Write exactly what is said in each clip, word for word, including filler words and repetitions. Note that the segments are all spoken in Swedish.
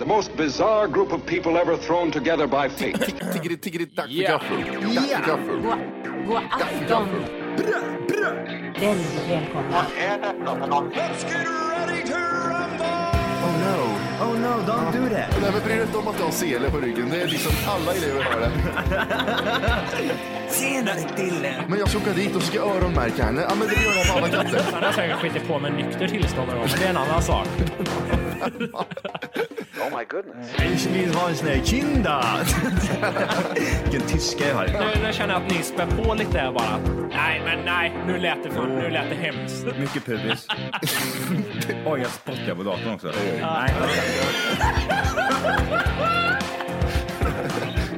The most bizarre group of people ever thrown together by fate. Tiggeri, tiggeri, tack för kaffet. Tack för kaffet. God afton. Brö, brö. Väldigt välkomna. Vad är detta för något? Let's get ready to rumble! Oh no, oh no, don't do that. Nej, men bryr dig inte om att du har sele på ryggen. Det är liksom alla elever har det. Tjena, Dille. Men jag ska åka dit och ska öronmärka henne. Ja, men det gör jag på alla katter. Han har säkert skitit på med nykter tillstånd. Men det är en annan sak. Oh my goodness. Jag vill ha en sån här kinda. Vilken tyska jag har. Nu, nu känner jag att ni spär på lite där bara. Nej, men nej. Nu lät det, för, nu lät det hemskt. Mycket pubis. Oj, jag spottar på datorn också. Nej.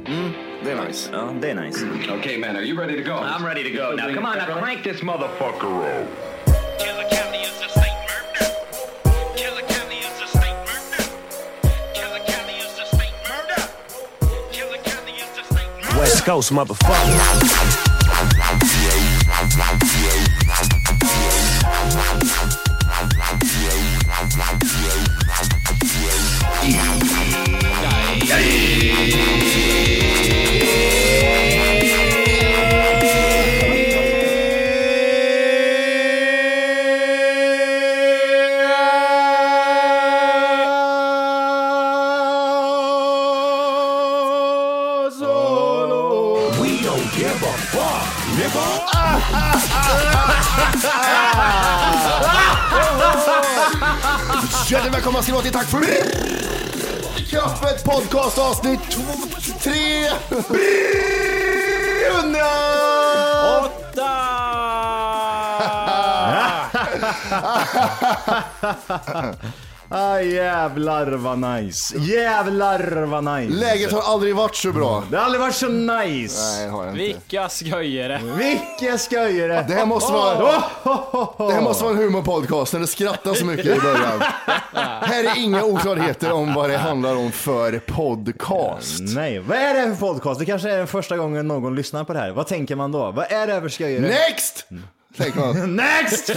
Mm, det är nice. Ja, oh, det är nice. Okay, man, are you ready to go? I'm ready to go. Now, come on, now crank this motherfucker roll. West Coast, motherfucker. Hjärtligt välkomna ska ni till Tack för det! Köpet podcast avsnitt tre hundra åtta! Ah, jävlar vad nice. Jävlar vad nice. Läget har aldrig varit så bra. Det har aldrig varit så nice. Nej, har jag inte. Vilka sköjare. Vilka sköjare. Det här måste vara oh, oh, oh. Det här måste vara en humorpodcast när det skrattar så mycket i början. Här är inga oklarheter om vad det handlar om för podcast. Nej, vad är det här för podcast? Det kanske är den första gången någon lyssnar på det här. Vad tänker man då? Vad är det här för sköjare? Next! Tänker man. Next!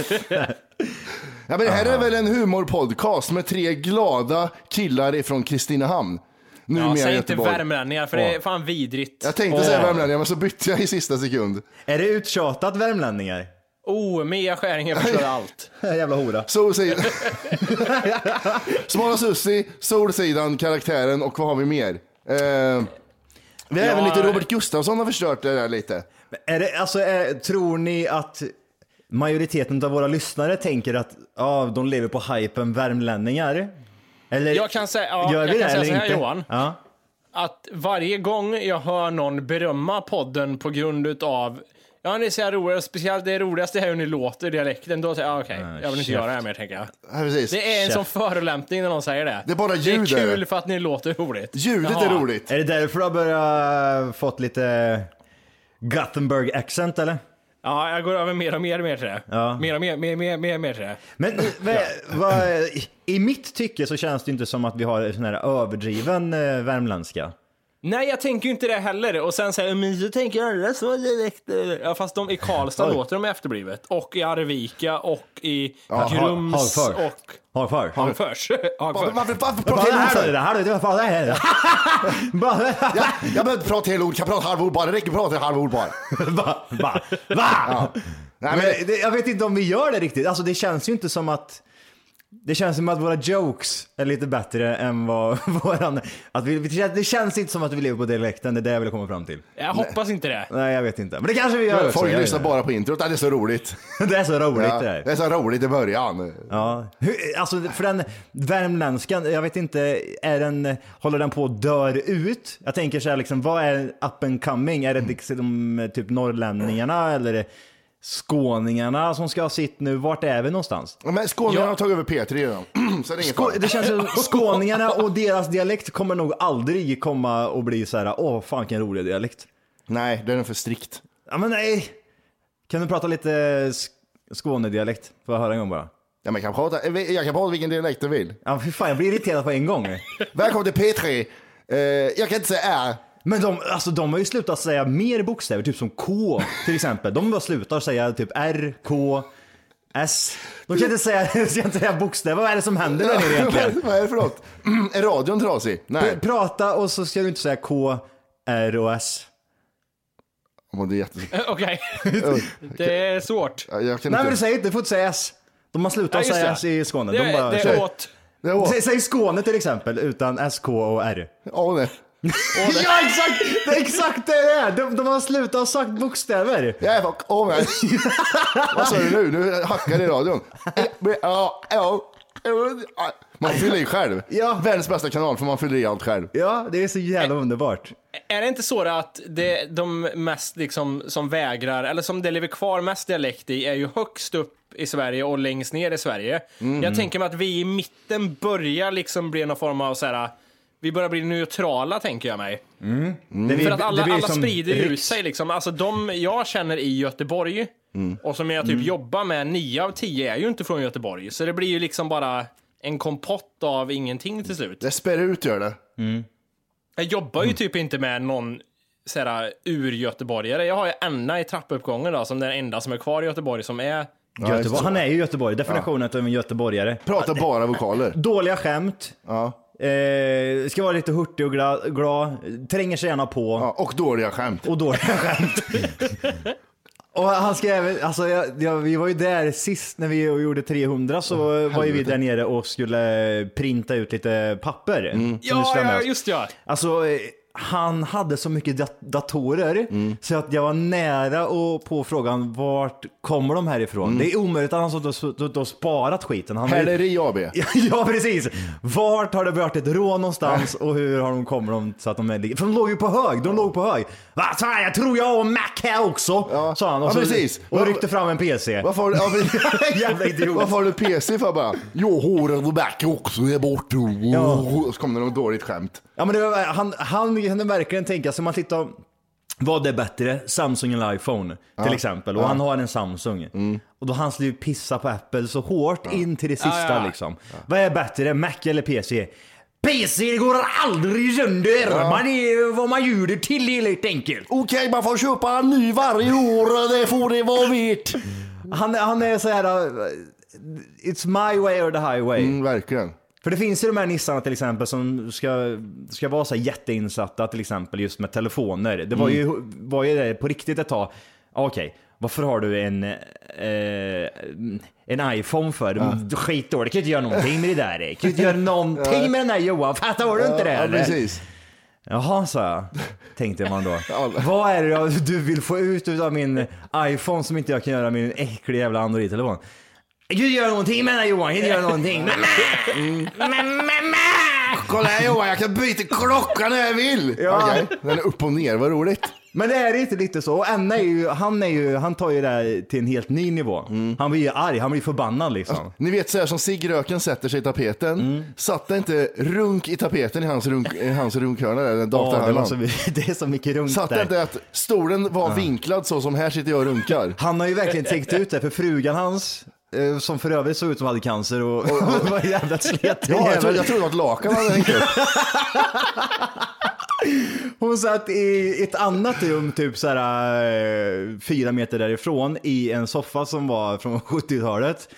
Ja, men det här är väl en humorpodcast med tre glada killar ifrån Kristinehamn. Nu ja, säg inte värmlänningar, för det är fan vidrigt. Jag tänkte säga värmlänningar, men så bytte jag i sista sekund. Är det uttjatat värmlänningar? Oh, Mia Skäringen förstår allt. Jävla hora. Solsidan. Smala Sussi, Solsidan, karaktären och vad har vi mer? Eh, vi har ja, även lite Robert Gustafsson har förstört det där lite. Är det, alltså, är, tror ni att... majoriteten av våra lyssnare tänker att ja, de lever på hypen värmlänningar? Eller jag kan säga, ja, gör vi jag det kan säga så här, Johan, ja. Att varje gång jag hör någon berömma podden på grund av ja, ni ser roligt, speciellt det roligaste här hur ni låter dialekten, då säger jag ah, okej, okay, jag vill inte göra det här mer, tänker jag. Ja, det är en sån förolämpning när någon säger det. Det är bara ljudet. Det är kul för att ni låter roligt. Ljudet Jaha. Är roligt. Är det därför du börjar fått lite Gothenburg accent eller? Ja, jag går över mer och mer och mer till det. Ja. Mer och mer, mer, mer, mer, mer till det. Men ja. vad, i mitt tycke så känns det inte som att vi har sån här överdriven eh, värmländska. Nej, jag tänker ju inte det heller. Och sen säger jag, men jag tänker alla så direkt. Ja, fast de i Karlstad låter de efterblivet. Och i Arvika och i ja, Grums har, har och... Harfors. Harfors. Harfors. Det här är det vad det är. Jag jag behöver prata hela ord. Jag pratar halvord bara. Det räcker prata halvord bara. Va? Va? Va? Nej, men det, jag vet inte om vi gör det riktigt. Alltså det känns ju inte som att det känns som att våra jokes är lite bättre än vad våran att vi, det känns inte som att vi lever på dialekten. Det är det jag vill komma fram till. Jag hoppas inte det. Nej, jag vet inte. Men det kanske vi gör. Ja, folk lyssnar bara på introt. Det är så roligt. Det är så roligt ja, det här. Det är så roligt i början. Ja. Hur, alltså för den värmländskan, jag vet inte, är den håller den på att dör ut? Jag tänker så här liksom, vad är up and coming? Är det liksom, typ norrlänningarna eller skåningarna som ska ha sitt nu? Vart är vi någonstans? Ja, men skåningarna ja. har tagit över P tre. Så det, Skå- det känns som skåningarna och deras dialekt kommer nog aldrig komma och bli så här: åh fan vilken rolig dialekt. Nej, den är för strikt. Ja men nej. Kan du prata lite sk- skånedialekt? Får jag höra en gång bara? Ja, men jag, kan prata, jag kan prata vilken dialekt du vill. Ja för fan, jag blir irriterad på en gång. Välkommen till P tre. uh, Jag kan inte säga är. Men de, alltså de har ju slutat säga mer bokstäver, typ som K till exempel. De bara slutar säga typ R, K, S. De kan inte säga, kan inte säga bokstäver. Vad är det som händer där nere egentligen? Vad är det för något? Är radion trasig? Nej. Prata och så ska du inte säga K, R och S. Oh, det är jättes... Okej, okay. Det är svårt. Jag kan inte... Nej men du säger inte, du får inte säga S. De har slutat ja, säga S i Skåne. Det, de bara, det är åt. Det är åt. Säg, säg Skåne till exempel utan S, K och R. Ja, nej. Ja exakt, det är exakt det är. De, de har slutat och sagt bokstäver. Ja, fuck. Åh men. Vad sa du nu? Nu hackar det i radion. Ja, ja. Man fyller i själv. Ja, världens bästa kanal för man fyller i allt själv. Ja, det är så jävla Ä- underbart. Är det inte så att det, de mest liksom, som vägrar eller som det lever kvar mest dialekt i är ju högst upp i Sverige och längst ner i Sverige. Mm. Jag tänker mig att vi i mitten börjar liksom bli någon form av så här. Vi börjar bli neutrala, tänker jag mig. Mm. Mm. För att alla, alla sprider riks... ut sig. Liksom. Alltså de jag känner i Göteborg mm. och som jag typ mm. jobbar med, nio av tio är ju inte från Göteborg. Så det blir ju liksom bara en kompott av ingenting till slut. Det spär ut, gör det. Mm. Jag jobbar ju mm. typ inte med någon såhär, ur-göteborgare. Jag har ju Anna i trappuppgången då, som den enda som är kvar i Göteborg som är... Göteborg. Han är ju Göteborg. Definitionen ja. av en göteborgare. Pratar bara vokaler. Dåliga skämt. Ja. Eh, ska vara lite hurtig och glad, glad tränger sig gärna på ja, och dåliga skämt och dåliga skämt och han ska även alltså, jag, jag, vi var ju där sist när vi gjorde tre hundra så oh, var ju vi där nere och skulle printa ut lite papper mm. ja, ja just ja alltså han hade så mycket dat- datorer mm. så att jag var nära och på frågan vart kommer de härifrån? Mm. Det är omöjligt att han har sparat skiten. Han Hälleri A B. Ja, precis. Vart har det varit ett rån någonstans och hur har de kommer de så att de är... För de låg ju på hög, de låg på hög. Va, fan, jag tror jag och Mac här också, ja. sa han. Och så, ja, precis. Och ryckte fram en P C. Varför har du... Jävla idiot. Varför har du P C för bara? Jo, håren och Mac också är borta. Ja. Så kom det något dåligt skämt. Ja, men det var, han... han kan den verkligen tänka sig man tittar om vad det är bättre, Samsung eller iPhone ja. till exempel, och ja. han har en Samsung mm. och då han skulle ju pissa på Apple så hårt ja. in till det sista ja, ja, ja. liksom ja. Vad är bättre, Mac eller P C? P C, det går aldrig sönder ja. Man är vad man gör det till helt enkelt. Okej, okay, man får köpa en ny varje år, det får det vara vitt. han, han är så här: it's my way or the highway mm, verkligen. För det finns ju de här nissarna till exempel som ska, ska vara så här jätteinsatta till exempel just med telefoner. Det var ju, mm. var ju det på riktigt ett tag. Okej, okay, varför har du en, eh, en iPhone för? Ja. Skit då, det kan ju inte göra någonting med det där. Det kan ju inte göra någonting ja. med den här Johan. Fattar du ja, inte det? Ja, precis. Jaha, sa jag, tänkte man då. Vad är det du vill få ut av min iPhone som inte jag kan göra med min äcklig jävla Android-telefon? Du gör någonting med den här Johan, du gör någonting. Mamma! Mamma! Kolla här Johan, jag kan byta klockan när jag vill. Ja. Okej, den är upp och ner, vad roligt. Men det är inte lite så. Och Anna är ju, han, är ju, han tar ju det här till en helt ny nivå. Mm. Han blir ju arg, han blir förbannad liksom. Alltså, ni vet så här som Sigröken sätter sig i tapeten. Mm. Satte inte runk i tapeten i hans, runk, i hans runkhörna där. Den oh, det, var så, det är så mycket runk satte där. Satte inte att stolen var ja. vinklad så som här sitter jag och runkar. Han har ju verkligen tänkt ut det för frugan hans... som för övrigt såg ut som hade cancer och, och, och var jävla slet. Ja, jag trodde, jag trodde att lakan hade hängt upp. Hon satt i ett annat rum typ så här fyra meter därifrån i en soffa som var från sjuttiotalet.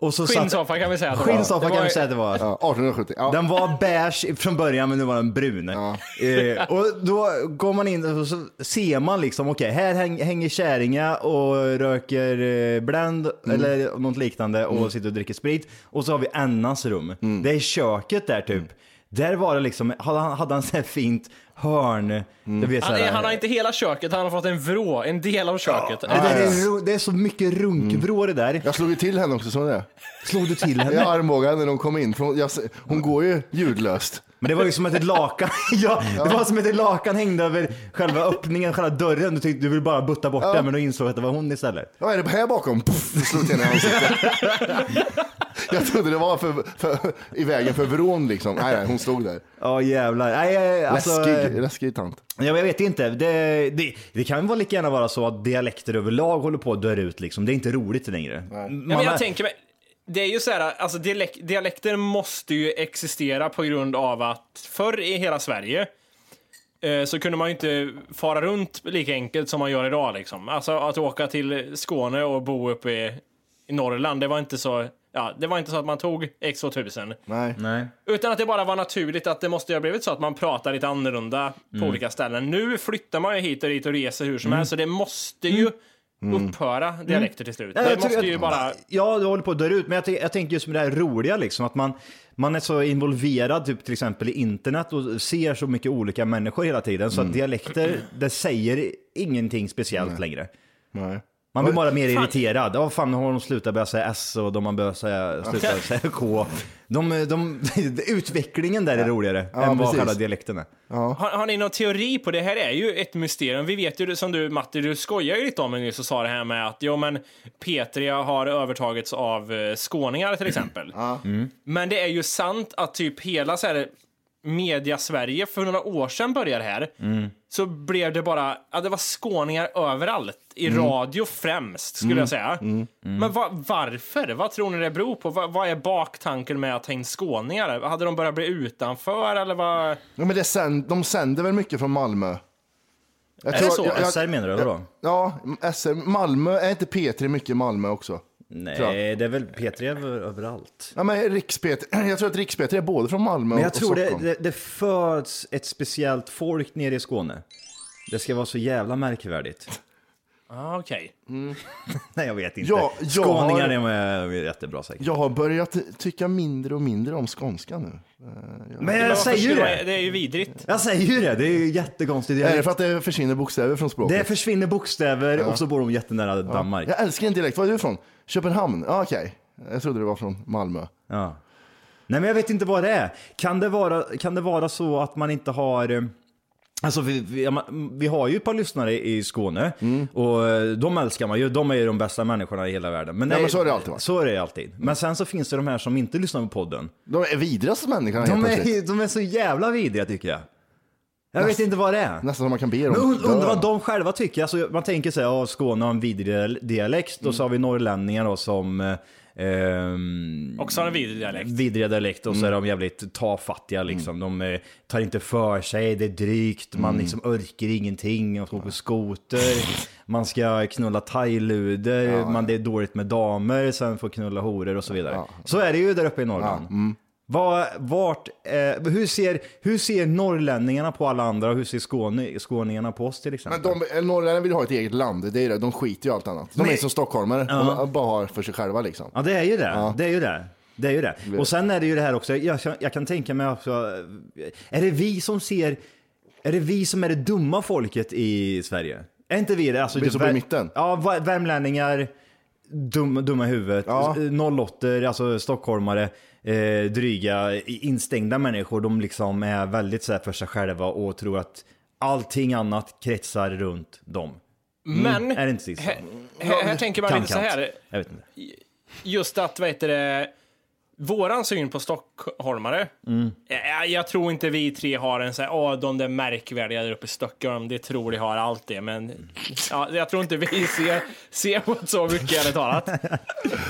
Skinnsoffan kan vi säga att det var. Skinnsoffan kan vi säga att det var. Ja, arton sjuttio. Ja. Den var beige från början, men nu var den brun. Ja. Eh, och då går man in och så ser man liksom, okej, okay, här hänger käringa och röker bländ mm. eller något liknande och mm. sitter och dricker sprit. Och så har vi Annas rum. Mm. Det är köket där typ. Mm. Där var det liksom, hade han så här fint hörn. Mm. Vet, så här, han, är, han har inte hela köket, han har fått en vrå, en del av köket. Ja, det, det, är, det är så mycket runkvrå det där. Jag slog ju till henne också, så det. Slog du till henne? Jag armbågade när hon kom in. Hon, jag, hon går ju ljudlöst. Men det var ju som att ett lakan ja, ja. Det var som att ett lakan hängde över själva öppningen, själva dörren. Du tyckte du ville bara butta bort ja. Den, men du insåg att det var hon istället. Ja, är det här bakom? Puff, slog till henne i ansiktet. Jag trodde det var för, för, i vägen för vrån liksom. Nej, nej, hon stod där. Ja, oh, jävlar. Nej, alltså, läskig, läskig tant. Ja, men jag vet inte. Det, det, det kan vara lika gärna vara så att dialekter överlag håller på att dö ut liksom. Det är inte roligt längre. Nej. Man, ja, men jag är... tänker mig, det är ju så här, alltså dialek- dialekter måste ju existera på grund av att förr i hela Sverige eh, så kunde man ju inte fara runt lika enkelt som man gör idag liksom. Alltså att åka till Skåne och bo uppe i, i Norrland, det var inte så... Ja, det var inte så att man tog X tvåtusen. Nej. Nej. Utan att det bara var naturligt att det måste ha blivit så att man pratar lite annorlunda mm. på olika ställen. Nu flyttar man ju hit och dit och reser hur som mm. helst, så det måste ju mm. upphöra dialekter mm. till slut. Ja, det måste ju att, bara... Ja, det håller på att dö ut, men jag, t- jag tänker just med det här roliga liksom, att man, man är så involverad typ, till exempel i internet och ser så mycket olika människor hela tiden, så mm. att dialekter, det säger ingenting speciellt Nej. längre. Nej. Man blir bara mer fan. irriterad. Ja, oh, fan, har de slutat börja säga S och de har börjat säga, sluta säga K. De, de, utvecklingen där är roligare ja, än vad alla dialekterna. Ja. Har, har ni någon teori på det? Här är ju ett mysterium. Vi vet ju, som du, Matti, du skojar ju lite om en nyss och sa det här med att jo, men P tre har övertagits av skåningar till exempel. Ja. Mm. Men det är ju sant att typ hela så här... media Sverige för några år sedan började här mm. så blev det bara ja, det var skåningar överallt i mm. radio främst skulle mm. jag säga mm. Mm. men va, varför? Vad tror ni det beror på? Va, vad är baktanken med att ta in skåningar? Hade de börjat bli utanför eller vad? Ja, men det sänd, de sänder väl mycket från Malmö? Jag är tror, det så? Jag, jag, S R menar du då? Ja, S R, Malmö, är inte P tre mycket Malmö också? Nej, det är väl P tre överallt. Ja, men Rikspet, jag tror att Rikspet är både från Malmö men jag och tror Stockholm. Det, det, det föds ett speciellt folk nere i Skåne. Det ska vara så jävla märkvärdigt. Ah, okej. Okay. Mm. Nej, jag vet inte. Ja, jag skåningar har, är jättebra säkert. Jag har börjat tycka mindre och mindre om skånska nu. Jag, men jag, jag säger ju det. Det är ju vidrigt. Jag säger ju det. Det är ju jättekonstigt. Är det för att det försvinner bokstäver från språket? Det försvinner bokstäver ja. Och så bor de jättenära ja. Danmark. Jag älskar en dialekt. Var är du från? Köpenhamn. Ja, ah, okej. Okay. Jag trodde det var från Malmö. Ja. Nej, men jag vet inte vad det är. Kan det vara, kan det vara så att man inte har... Alltså vi, vi, vi har ju ett par lyssnare i Skåne mm. och de älskar man ju, de är ju de bästa människorna i hela världen. Men, nej, nej, men så är det alltid. Va? Så är det alltid. Mm. Men sen så finns det de här som inte lyssnar på podden. De är vidrigaste människorna. De är, de är så jävla vidriga tycker jag. Jag nästan, vet inte vad det är. Nästan som man kan be dem. Und, undrar vad de själva tycker. Alltså, man tänker sig att Skåne har en vidrig dialekt mm. och så har vi norrlänningar då, som... Um, också en vidrig dialekt. Vidrig dialekt och så är de jävligt tafattiga liksom. Mm. De tar inte för sig, det är drygt, man mm. liksom orkar ingenting, man ska på skoter, man ska knulla thailuder, ja, man det är dåligt med damer, sen får knulla horor och så vidare. Ja. Så är det ju där uppe i Norrland. Ja. Mm. Var, vart, eh, hur, ser, hur ser norrlänningarna på alla andra och hur ser skåne, skåningarna på oss till exempel? Men de, norrlänningarna vill ha ett eget land, det är det, de skiter ju allt annat. De men, är som stockholmare, ja. De bara har för sig själva liksom. Ja, det är ju det, ja. det är ju det. Det är ju det. Och sen är det ju det här också, jag, jag kan tänka mig också, är det vi som ser, är det vi som är det dumma folket i Sverige? Är inte vi det? Alltså, vi som är i mitten? Ja, värmlänningar, dum, dumma huvudet, ja. Nollotter, alltså stockholmare. Eh, dryga, instängda människor, de liksom är väldigt så här för sig själva och tror att allting annat kretsar runt dem. Men mm. är det inte här, här, här tänker man kan, lite kan. Så här. Jag vet inte. Just att vet du, våran syn på stockholmare mm. jag, jag tror inte vi tre har en så här, åh, de där märkvärdiga där uppe i Stockholm, det tror de har allt det, men mm. ja, jag tror inte vi ser, ser på så mycket eller talat.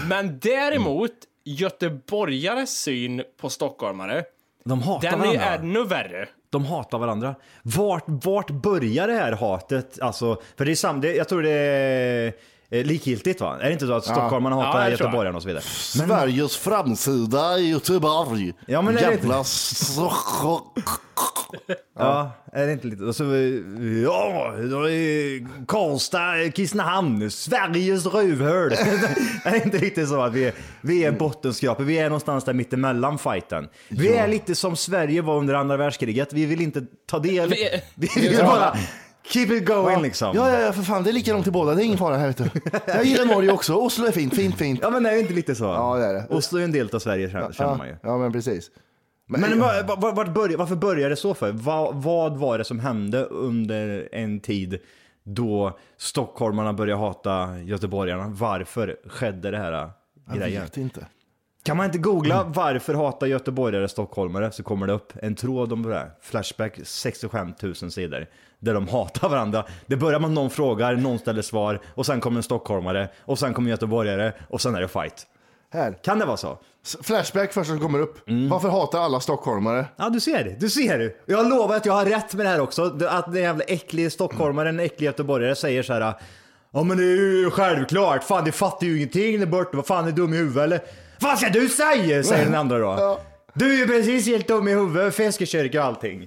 Men däremot mm. göteborgares syn på stockholmare, de hatar den varandra. Är ännu värre. De hatar varandra. Vart, vart börjar det här hatet? Alltså, för det är sam- det, jag tror det är Eh, likgiltigt, va? Är det inte så att stockholmarna ja. hatar ja, göteborgarna och så vidare? Men... Sveriges framsida i Göteborg. Ja, men är jävla Stockholm. Ja. Ja, är det inte lite... Och så, ja, då är Karlstad, Kristinehamn, Sveriges rövhörd. Är det inte riktigt så att vi är, vi är bottenskrapor? Vi är någonstans där mittemellan fighten. Vi är lite som Sverige var under andra världskriget. Vi vill inte ta del... Vi, vi vill bara... Keep it going, ja, liksom. Ja, ja, ja, för fan, det är likadant till båda. Det är ingen fara här, vet du. Jag gillar Norge också. Oslo är fint, fint, fint. Ja, men det är inte lite så. Ja, det är det. Oslo är en del av Sverige, känner ja, man ju. Ja, men precis. Men, men var, var, var började, varför började det så för? Va, vad var det som hände under en tid då stockholmarna började hata göteborgarna? Varför skedde det här grejen? Jag vet inte. Kan man inte googla mm. varför hatar göteborgare stockholmare, så kommer det upp en tråd om det där. Flashback sextiofem tusen sidor där de hatar varandra. Det börjar med någon frågar, någon ställer svar, och sen kommer en stockholmare, och sen kommer göteborgare, och sen är det fight. Här. Kan det vara så? Flashback först som kommer upp. Mm. Varför hatar alla stockholmare? Ja, du ser det. Du ser det. Jag lovar att jag har rätt med det här också. Att den jävla äckliga stockholmare, en äcklig göteborgare säger så här: ja, men det är ju självklart. Fan, det fattar ju ingenting. Det bort. Vad fan är dum i huvudet, eller? Vad ska du säga? Säger den andra då. Ja. Du är ju precis helt dum i huvudet. Feskekårka och allting.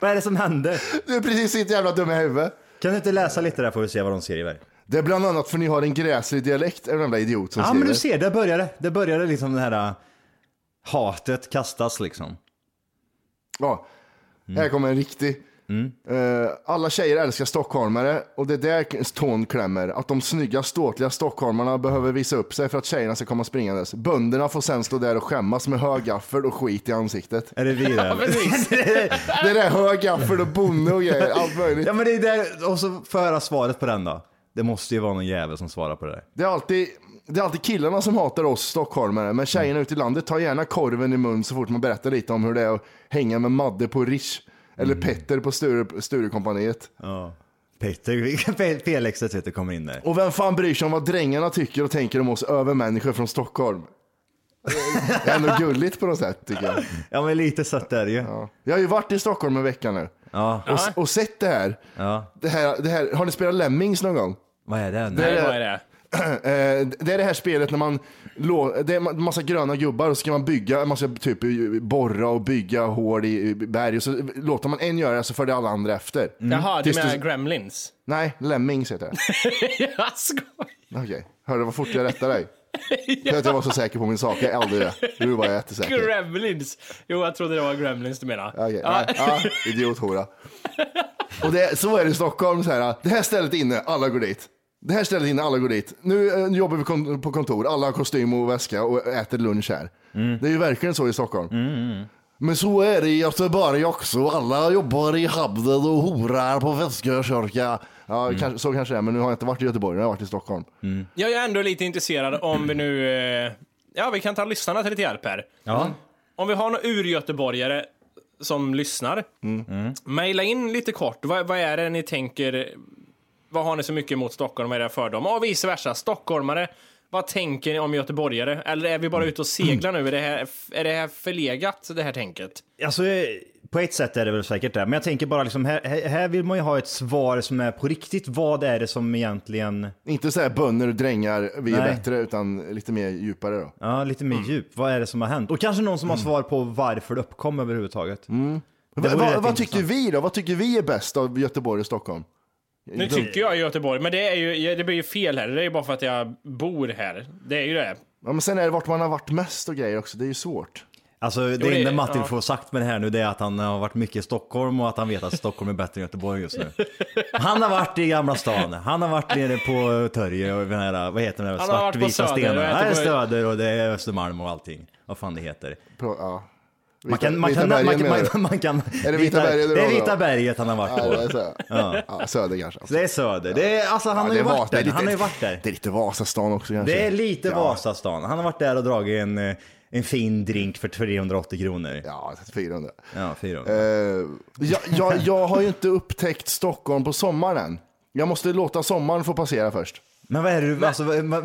Vad är det som händer? Du är precis inte jävla dum i huvudet. Kan du inte läsa lite där för att se vad de skriver? Det är bland annat för ni har en gräslig dialekt. Är det den där idiot som ja, skriver? Ja, men du ser, där började det började liksom det här hatet kastas liksom. Ja, mm. Här kommer en riktig... Mm. Uh, alla tjejer älskar stockholmare, och det där tån klämmer. Att de snygga, ståtliga stockholmarna behöver visa upp sig för att tjejerna ska komma springandes. Bönderna får sen stå där och skämmas med högaffel och skit i ansiktet. Är det vi där? Ja, precis. Det där högaffel och bonde och grejer, allt möjligt. Ja, men det är där. Och så föra svaret på den då. Det måste ju vara någon jävel som svarar på det där. Det är alltid... Det är alltid killarna som hatar oss stockholmare, men tjejerna ute i landet tar gärna korven i mun så fort man berättar lite om hur det är att hänga med Madde på Rish. Eller mm. Petter på Sture, Sturekompaniet. Ja. Petter, Felix heter, kommer in där. Och vem fan bryr sig om vad drängarna tycker och tänker om oss övermänniskor från Stockholm? Det är ändå gulligt på något sätt, tycker jag. Ja, men lite satt där ju. Ja. Jag har ju varit i Stockholm en vecka nu. Ja. Och, och sett det här. Ja. Det här, det här. Har ni spelat Lemmings någon gång? Vad är det? Nej, vad är det? Det är det här spelet när man det är en massa gröna gubbar, och så ska man bygga en massa, typ borra och bygga hål i berg, och så låter man en göra det, så följer alla andra efter. Mm. Jaha, det är du... Gremlins. Nej, Lemmings heter det. Jag skojar. Okej, hörde vad fort jag rättade dig. Jag vet, jag var så säker på min sak, jag är aldrig det. Du var jättesäker. Gremlins. Jo, jag trodde det var Gremlins du menar. Okej, ah. Nej, ah, idiothora. Och det, så är det i Stockholm så här. Det här stället inne, alla går dit. Det här stället in, alla går dit. Nu eh, jobbar vi kon- på kontor, alla har kostym och väska och äter lunch här. Mm. Det är ju verkligen så i Stockholm. Mm. Men så är det i Göteborg också. Alla jobbar i hamnen och horar på Feskekårka. Ja, mm. kanske, så kanske det är, men nu har jag inte varit i Göteborg, jag har varit i Stockholm. Mm. Jag är ändå lite intresserad om vi nu... Eh, ja, vi kan ta lyssnarna till lite hjälp här. Ja. Om vi har några urgöteborgare som lyssnar, mm. Mm. mejla in lite kort. Vad, vad är det ni tänker... Vad har ni så mycket emot Stockholm? Vad är det för dem? Och vice versa. Stockholmare, vad tänker ni om göteborgare? Eller är vi bara ute och seglar nu? Är det här, är det här förlegat, det här tänket? Alltså, på ett sätt är det väl säkert det. Men jag tänker bara, liksom, här, här vill man ju ha ett svar som är på riktigt. Vad är det som egentligen... Inte så här bönner och drängar, vi är Nej. bättre, utan lite mer djupare då. Ja, lite mer mm. djup. Vad är det som har hänt? Och kanske någon som har svar på varför det uppkom överhuvudtaget. Mm. Va, va, vad tycker vi då? Vad tycker vi är bäst av Göteborg och Stockholm? Nu tycker jag Göteborg, men det, är ju, det blir ju fel här. Det är ju bara för att jag bor här. Det är ju det. Ja, men sen är det vart man har varit mest och grejer också. Det är ju svårt. Alltså det, jo, det enda Martin ja. får sagt med det här nu, det är att han har varit mycket i Stockholm och att han vet att Stockholm är bättre än Göteborg just nu. Han har varit i Gamla stan. Han har varit nere på Törje och den här, vad heter den här, svartvita stenarna. Det är Söder och det är Östermalm och allting. Vad fan det heter. Pro, ja. Man kan, man kan, man kan, man kan, man kan är det Vita berget? Det är Vita berget han har varit på. Ja, det är ja. Ja, Söder kanske. Alltså. Det är Söder. Det är, alltså, han ja, har ju varit Vas- där. Lite, han har ju varit där. Det är lite Vasastan också kanske. Det är lite ja. Vasastan. Han har varit där och dragit en en fin drink för trehundraåttio kronor. Ja, fyrahundra. Ja, fyrahundra. Uh, jag, jag, jag har ju inte upptäckt Stockholm på sommaren. Jag måste låta sommaren få passera först. Men vad är det? Alltså,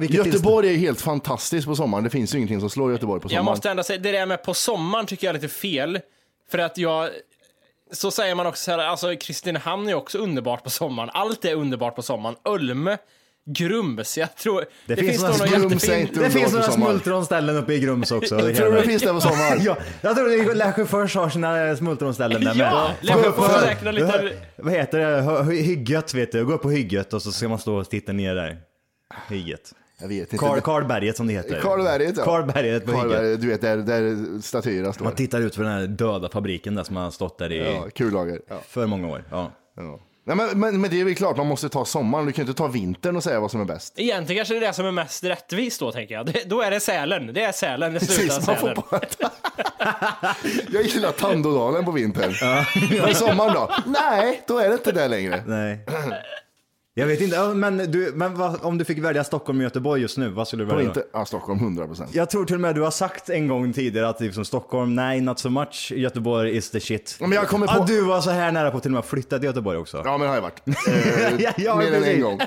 Göteborg är helt fantastiskt på sommaren. Det finns ju ingenting som slår Göteborg på sommaren. Jag måste ändå säga, det där med på sommaren tycker jag är lite fel. För att jag... Så säger man också så här, alltså Kristinehamn är också underbart på sommaren. Allt är underbart på sommaren. Ölme, Grums, jag tror... Det, det finns, finns några, Grums jättefin... det finns några smultronställen uppe i Grums också. Det tror du det finns det på sommaren? Ja, jag tror att Läsjöfors har sina smultronställen där. Ja, Läsjöfors räknar lite... Vad heter det? Hygget, vet du. Gå upp på hygget och så ska man stå och titta ner där. Hygget. Jag vet inte. Karl, Karlberget som det heter. Karlberget, ja. Karlberget på Karlberget, du vet, där, där statyerna står. Man tittar ut för den här döda fabriken där som har stått där i... Ja, kullager. Ja. För många år, ja. Ja. Nej, men, men, men det är väl klart, man måste ta sommaren. Du kan ju inte ta vintern och säga vad som är bäst. Egentligen kanske det är det som är mest rättvist då, tänker jag. Det, då är det Sälen. Det är Sälen, det slutar Sälen. Jag gillar Tandodalen på vintern. Men sommaren då? Nej, då är det inte där längre. Nej. Jag vet inte, men, du, men vad, om du fick välja Stockholm och Göteborg just nu, vad skulle du välja? Inte, ja, Stockholm hundra procent. Jag tror till och med du har sagt en gång tidigare att liksom, Stockholm, nej, not so much. Göteborg is the shit. Men jag kommer på... ah, du var så här nära på till och med att flytta till Göteborg också. Ja, men det har jag varit. Eh, ja, ja, mer än en gång.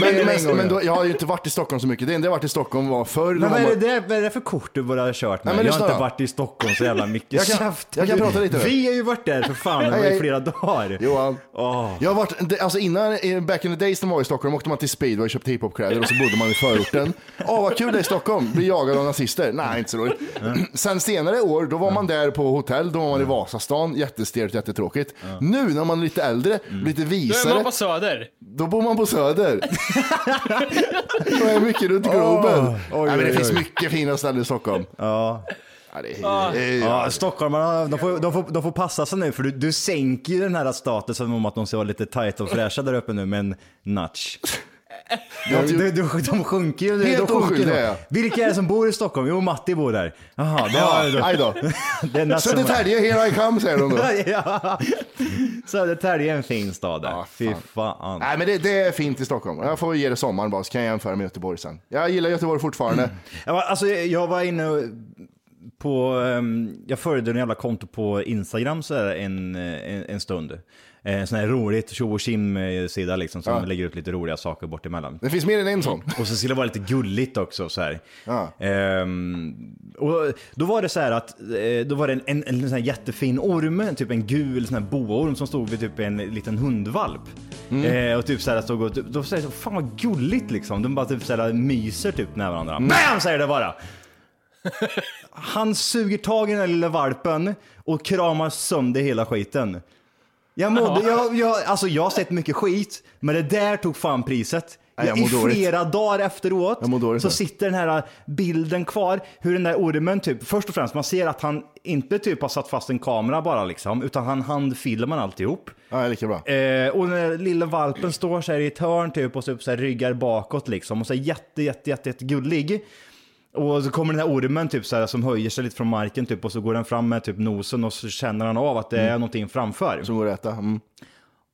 Men, men, men, men då, jag har ju inte varit i Stockholm så mycket. Det enda jag varit i Stockholm var förr. Men vad är, det, vad är det för kort du bara har kört med? Nej, jag har inte varit i Stockholm så jävla mycket. Jag kan, jag kan prata lite. Vi har ju varit där för fan i flera dagar. Johan, oh. jag har varit, alltså innan back in days när man var i Stockholm åkte man till Speedway och köpte hiphopkläder och så bodde man i förorten. Åh, oh, vad kul det är i Stockholm. Blir jagad av nazister. Nej, inte så roligt. Mm. Sen senare år, då var man där på hotell. Då var man i Vasastan. Jättestelt, jättetråkigt. Mm. Nu när man är lite äldre, lite visare. Då är man på Söder. Då bor man på Söder. Då är mycket runt Groben. Oh, oj, Nej, men det oj, finns oj. mycket fina ställen i Stockholm. Ja. Ja, det är, ah. det är, ja, stockholmarna, de får, de, får, de får passa sig nu. För du, du sänker ju den här statusen om att de ska vara lite tajt och fräscha där uppe nu. Men natch de, de, de, de sjunker ju. Helt oskyldiga. Vilka är det som bor i Stockholm? Jo, Matti bor där. Jaha, det då. Det Södertälje, here I come, säger de då. Ja. Södertälje är en fin stad där. Ah, fan. Fy fan. Nej, men det, det är fint i Stockholm. Jag får ge det sommaren bara, så kan jag jämföra med Göteborg sen. Jag gillar Göteborg fortfarande. Mm. jag, var, alltså, jag var inne och på, um, jag följde en jävla konto på Instagram så här en, en, en stund. En sån här roligt tjo och sim-sida liksom, som ja. lägger ut lite roliga saker bort emellan. Det finns mer än en sån. Och så skulle det vara lite gulligt också så här. Ja. Um, och då var det så här att då var det en, en, en sån här jättefin orm, typ en gul sån här boaorm som stod vid typ en liten hundvalp. Mm. Eh, och typ så här stod och då säger så här, fan vad gulligt liksom. De bara typ så här myser typ med varandra. Mm. Bam, säger det bara. Han suger tag i den här lilla valpen och kramar sönder hela skiten. Jag mådde, jag, jag, alltså jag har sett mycket skit, men det där tog fan priset. Nej, jag I flera dagar efteråt så sitter den här bilden kvar. Hur den där ormen typ, först och främst man ser att han inte typ har satt fast en kamera bara liksom, utan han handfilmar alltihop. Ja, lika bra. Eh, och den där lilla valpen står så här i ett hörn typ och så, så här ryggar bakåt liksom och så jätte, jätte, jätte, jätte gullig. Och så kommer den här ormen typ så här som höjer sig lite från marken typ och så går den fram med typ nosen och så känner han av att det är mm. någonting framför. Så går det mm.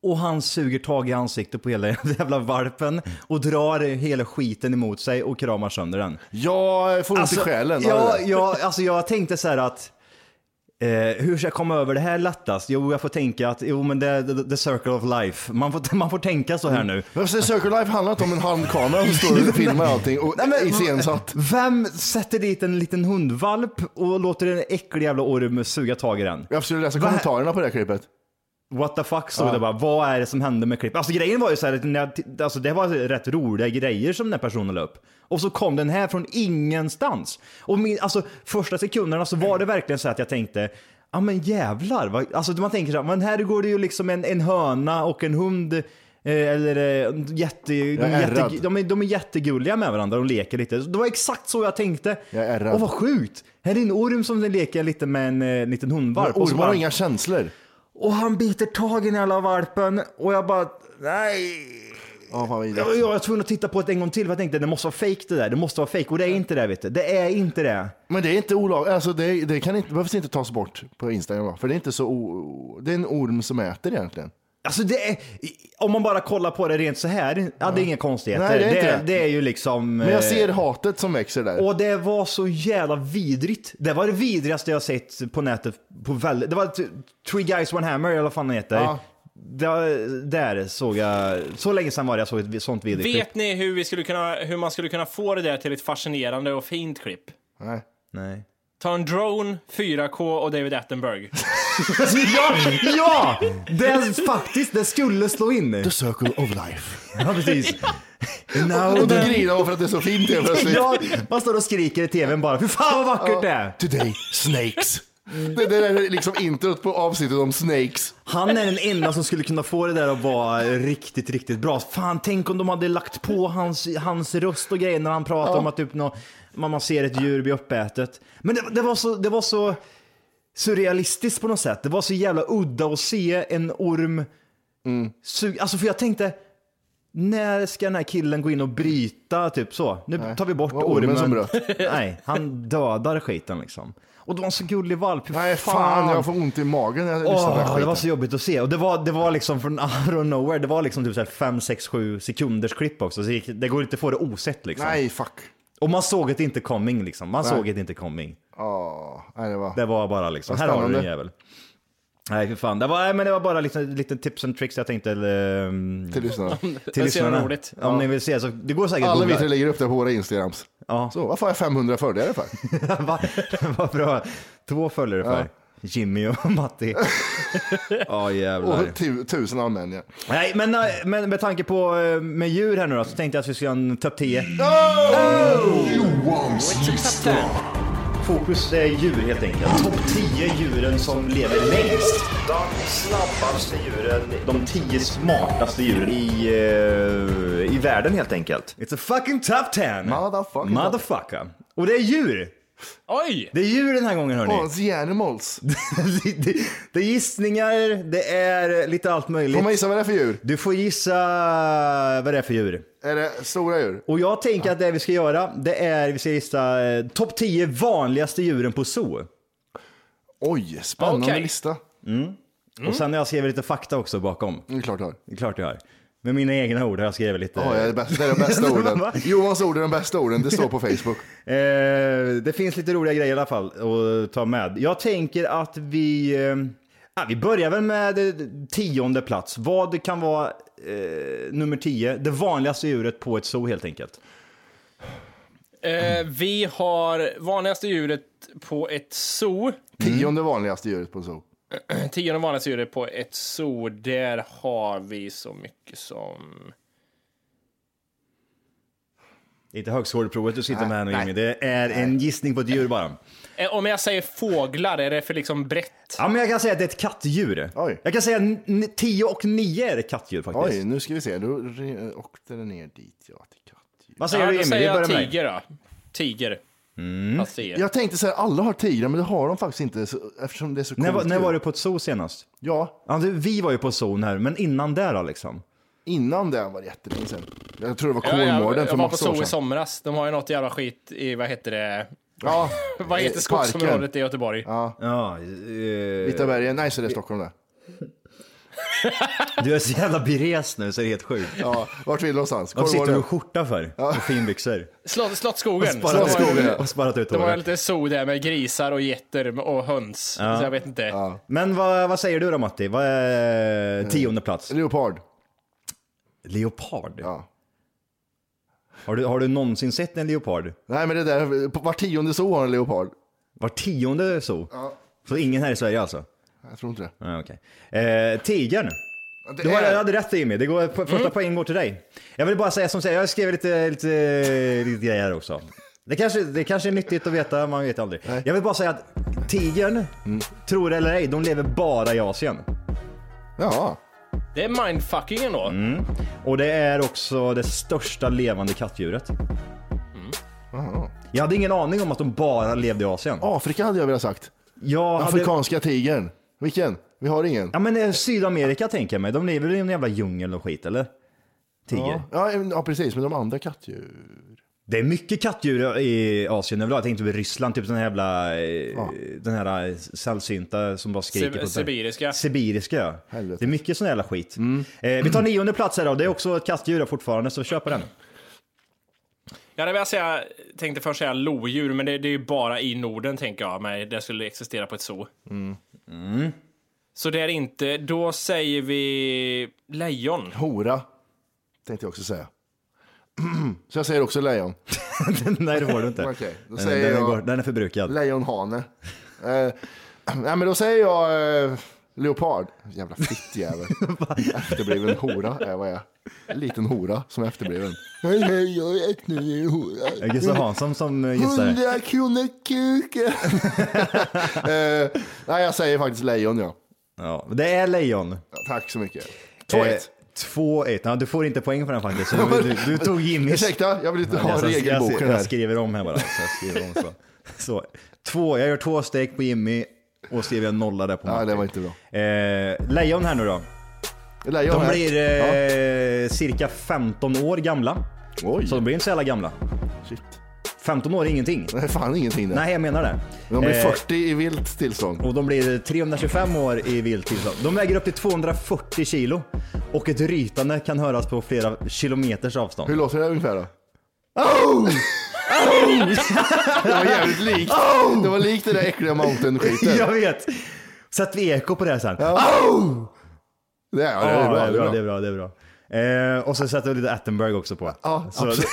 Och han suger tag i ansiktet på hela jävla valpen och drar hela skiten emot sig och kramar sönder den. Jag får alltså, ont i själen. Ja, jag, alltså jag tänkte så här att eh, hur ska jag komma över det här lättast? Jo, jag får tänka att jo, men det är the circle of life. Man får, man får tänka så här nu. Men the circle of life handlar inte om en handkamera som står och filmar allting och nej, men, iscensatt. Vem sätter dit en liten hundvalp och låter en äcklig jävla orm suga tag i den? Jag skulle läsa kommentarerna på det här klippet. What the fuck, så ja. det bara, vad är det som hände med klippet? Alltså grejen var ju så här, alltså, det var rätt roliga grejer som den här personen la upp. Och så kom den här från ingenstans. Och min, alltså första sekunderna så var det verkligen så att jag tänkte, ja men jävlar vad, alltså man tänker så, men här går det ju liksom en, en höna och en hund. Eller jätte, jätte, de, är, de är jättegulliga med varandra. De leker lite. Det var exakt så jag tänkte. Jag och vad sjukt. Här är en orm som leker lite med en, en liten hundvarp. Ormar har inga känslor. Och han biter tagen i alla varpen. Och jag bara, nej. Oh, jag, jag, jag var tvungen att titta på det en gång till. Jag tänkte, det måste vara fake det där. Det måste vara fake. Och det är inte det, vet du. Det är inte det. Men det är inte olagligt. Alltså det, det kan inte, varför inte tas bort på Instagram? För det är inte så o- det är en orm som äter egentligen. Alltså det är, om man bara kollar på det rent så här, ja, det är inga konstigheter. Nej, det, är det, det. det är ju liksom. Men jag ser hatet som växer där. Och det var så jävla vidrigt. Det var det vidrigaste jag sett på nätet på väldigt. Det var Three Guys One Hammer eller vad fan det heter. Ja. Där, där såg jag, så länge sedan var jag såg ett sånt vidrigt. Vet ni hur vi skulle kunna, hur man skulle kunna få det där till ett fascinerande och fint klipp? Nej. Nej. Ta en drone, fyra K och David Attenborough. ja, ja! Det är faktiskt, det skulle slå in. The circle of life. Ja, precis. Now och du grinar för att det är så fint. Ja, man står och skriker i tvn bara, för fan vad vackert det är. Today, snakes. Det där är liksom introt på avsnittet om snakes. Han är den enda som skulle kunna få det där att vara riktigt, riktigt bra. Fan, tänk om de hade lagt på hans, hans röst och grejer när han pratar ja. om att typ nå, man ser ett djur bli uppätet. Men det, det var så, det var så surrealistiskt på något sätt. Det var så jävla udda att se en orm mm. sug, alltså för jag tänkte, när ska den här killen gå in och bryta typ så? Nu Nej. tar vi bort ormen, ormen som bröt. Nej, han dödar skiten liksom. Och det var en så gullig valp. Nej fan, fan jag får ont i magen. Jag oh, det var så jobbigt att se. Och det var, det var liksom från out of nowhere. Det var liksom typ så här fem, sex, sju sekunders klipp också. Så det går inte att få det osett liksom. Nej fuck. Och man såg det inte coming liksom. Man nej. såg det inte coming. Oh, nej, det, var... det var bara liksom, var här har du en jävel. Nej för fan, det var, nej, men det var bara lite, lite tips and tricks jag tänkte um, till lyssnarna. Till lyssnarna. Om ja. ni vill se så det går säkert. Alla vi tre lägger upp det på våra Instagrams. Ja. Så, vad får jag femhundra följare för? Vad bra. Två följare för. Ja. Jimmy och Matti. Ja, jävlar. Och tu, tusen använder jag. Nej, men, men med tanke på med djur här nu då, så tänkte jag att vi skulle göra en topp tio. No! Oh! You fokus är djur helt enkelt. Topp tio djuren som lever längst. De snabbaste djuren. De tio smartaste djuren i, uh, i världen helt enkelt. It's a fucking top ten. Motherfucker. Motherfucker. Och det är djur. Oj! Det är djur den här gången hörni. Oh, the animals. det, det, det är gissningar. Det är lite allt möjligt. Får man gissa vad det är för djur? Du får gissa vad det är för djur. Är det stora djur? Och jag tänker ja. att det vi ska göra, det är vi ska gissa eh, topp tio vanligaste djuren på zoo. Oj, spännande okay. lista. Mm. Mm. Och sen har jag skrivit lite fakta också bakom. Det är klart jag har. Det är klart jag har. Med mina egna ord har jag skrivit lite. Oh, ja, det, bästa, det är de bästa orden. Johans ord är de bästa orden, det står på Facebook. eh, det finns lite roliga grejer i alla fall att ta med. Jag tänker att vi... Eh, vi börjar väl med tionde plats. Vad det kan vara eh, nummer tio, det vanligaste djuret på ett zoo helt enkelt. Eh, vi har vanligaste djuret på ett zoo. Tionde vanligaste djuret på ett zoo. Tionde vanligaste djuret på ett zoo. Där har vi så mycket som... Det är inte högskoleprovet du sitter nej, med här nu, Jimmy. Det är nej. en gissning på ett djur bara. Om jag säger fåglar, är det för liksom brett? Ja, men jag kan säga att det är ett kattdjur. Oj. Jag kan säga att tio och nio är ett kattdjur faktiskt. Oj, nu ska vi se. Då åkte det ner dit. Ja, till kattdjur. Vad säger ja, du, Jimmy? Säger jag tiger då. Tiger. Mm. Jag tänkte så här, alla har tigrar, men det har de faktiskt inte så, eftersom det är så när, var, när var du på ett zoo senast? Ja. Alltså, vi var ju på zoo här, men innan där då liksom. Innan där var det jättelänge sen. Jag tror det var Kolmården för massa år sedan. Jag var på zoo i somras. De har ju något jävla skit i, vad heter det? Ja. Vad heter skogsområdet i Göteborg? Ja. Ja. Vittabergen, nej så det är Stockholm där. Du är så jävla berest nu så det är helt sjukt. Ja, vart vill du någonstans? Vad sitter du med skjorta för? Ja. Och finbyxor. Slott, Slottskogen. Och sparat ut. Det var lite zoo där med grisar och getter och höns. Ja. Så jag vet inte. Ja. Men vad, vad säger du då Matti? Vad är tionde plats? Leopard. Leopard? Ja. Har du, har du någonsin sett en leopard? Nej men det där, var tionde zoo har en leopard. Var tionde zoo? Ja. Så ingen här i Sverige alltså? Jag tror inte det. Ah, okay. eh, tigern. Det är... Du hade, hade rätt Jimmy. Det går på, första mm. poängen går till dig. Jag vill bara säga som säger, jag skrev lite lite, lite grejer också. Det kanske, det kanske är nyttigt att veta, man vet aldrig. Nej. Jag vill bara säga att tigern, mm. tror eller ej, de lever bara i Asien. Ja. Det är mindfucking ändå. Mm. Och det är också det största levande kattdjuret. Mm. Jag hade ingen aning om att de bara levde i Asien. Afrika hade jag velat sagt. Jag Afrikanska hade... tigern. Vilken? Vi har ingen. Ja, men Sydamerika tänker jag mig. De lever i en jävla djungel och skit, eller? Tiger. Ja, ja, ja precis. Men de andra kattdjur... Det är mycket kattdjur i Asien. Jag tänkte på Ryssland, typ den här jävla ja. den här sällsynta som bara skriker Se- på sibiriska. Sibiriska, ja. Helvete. Det är mycket sån jävla skit. Mm. Eh, vi tar nionde plats här då. Det är också ett kattdjur fortfarande, så köper den. Ja, det vill jag säga, tänkte först säga lodjur, men det, det är ju bara i Norden tänker jag, men det skulle existera på ett zoo. Mm. Mm. Så det är inte, då säger vi lejon. Hora, tänkte jag också säga. Så jag säger också lejon. Nej, det får du inte. Okej, då säger den, den, jag, är, den är förbrukad. Lejonhane. Eh, nej, men då säger jag eh, leopard. Jävla fittjävel. Efterbliven hora är vad jag är. En liten hora som är efterbliven. Hej, hej, jag är ett nu hora. Gissa Hansson som gissar. Hundra kronor kuken. eh, nej, jag säger faktiskt lejon, ja. Ja, det är lejon. Tack så mycket. två ett två ett Ja, du får inte poäng för den faktiskt. Du, du, du tog Jimmys. Ursäkta, jag vill inte ha regelboken här. Jag, jag skriver om här bara. Så jag, skriver om så. Så, två, jag gör två steg på Jimmy och skriver en nolla där på mig. Ja, det var inte bra. Eh, lejon här nu då. Lejon de här. blir eh, ja. cirka femton år gamla. Oj. Så de blir inte så jävla gamla. Shit. femton år är ingenting. Nej, fan ingenting. Där. Nej, jag menar det. De blir fyrtio eh, i vilt tillstånd. Och de blir trehundratjugofem år i vilt tillstånd. De väger upp till tvåhundrafyrtio kilo. Och ett rytande kan höras på flera kilometers avstånd. Hur låter det ungefär då? Oh! Oh! Det var jävligt likt. Oh! Det var likt det där äckliga mountain-skiten. Jag vet. Sätt vi eko på det här sen. Ja. Oh! Det är, det är, bra, det är bra, det är bra, det är bra. Eh, och så sätter vi lite Attenborough också på. Ja, absolut.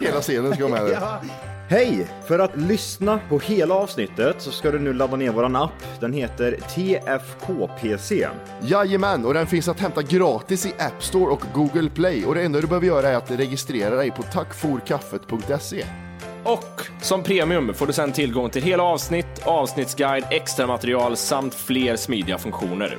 Hela scenen ska med det. Ja. Hej! För att lyssna på hela avsnittet så ska du nu ladda ner våran app. Den heter T F K P C. Jajamän, och den finns att hämta gratis i App Store och Google Play. Och det enda du behöver göra är att registrera dig på tack for kaffet punkt se. Och som premium får du sedan tillgång till hela avsnitt, avsnittsguide, extra material samt fler smidiga funktioner.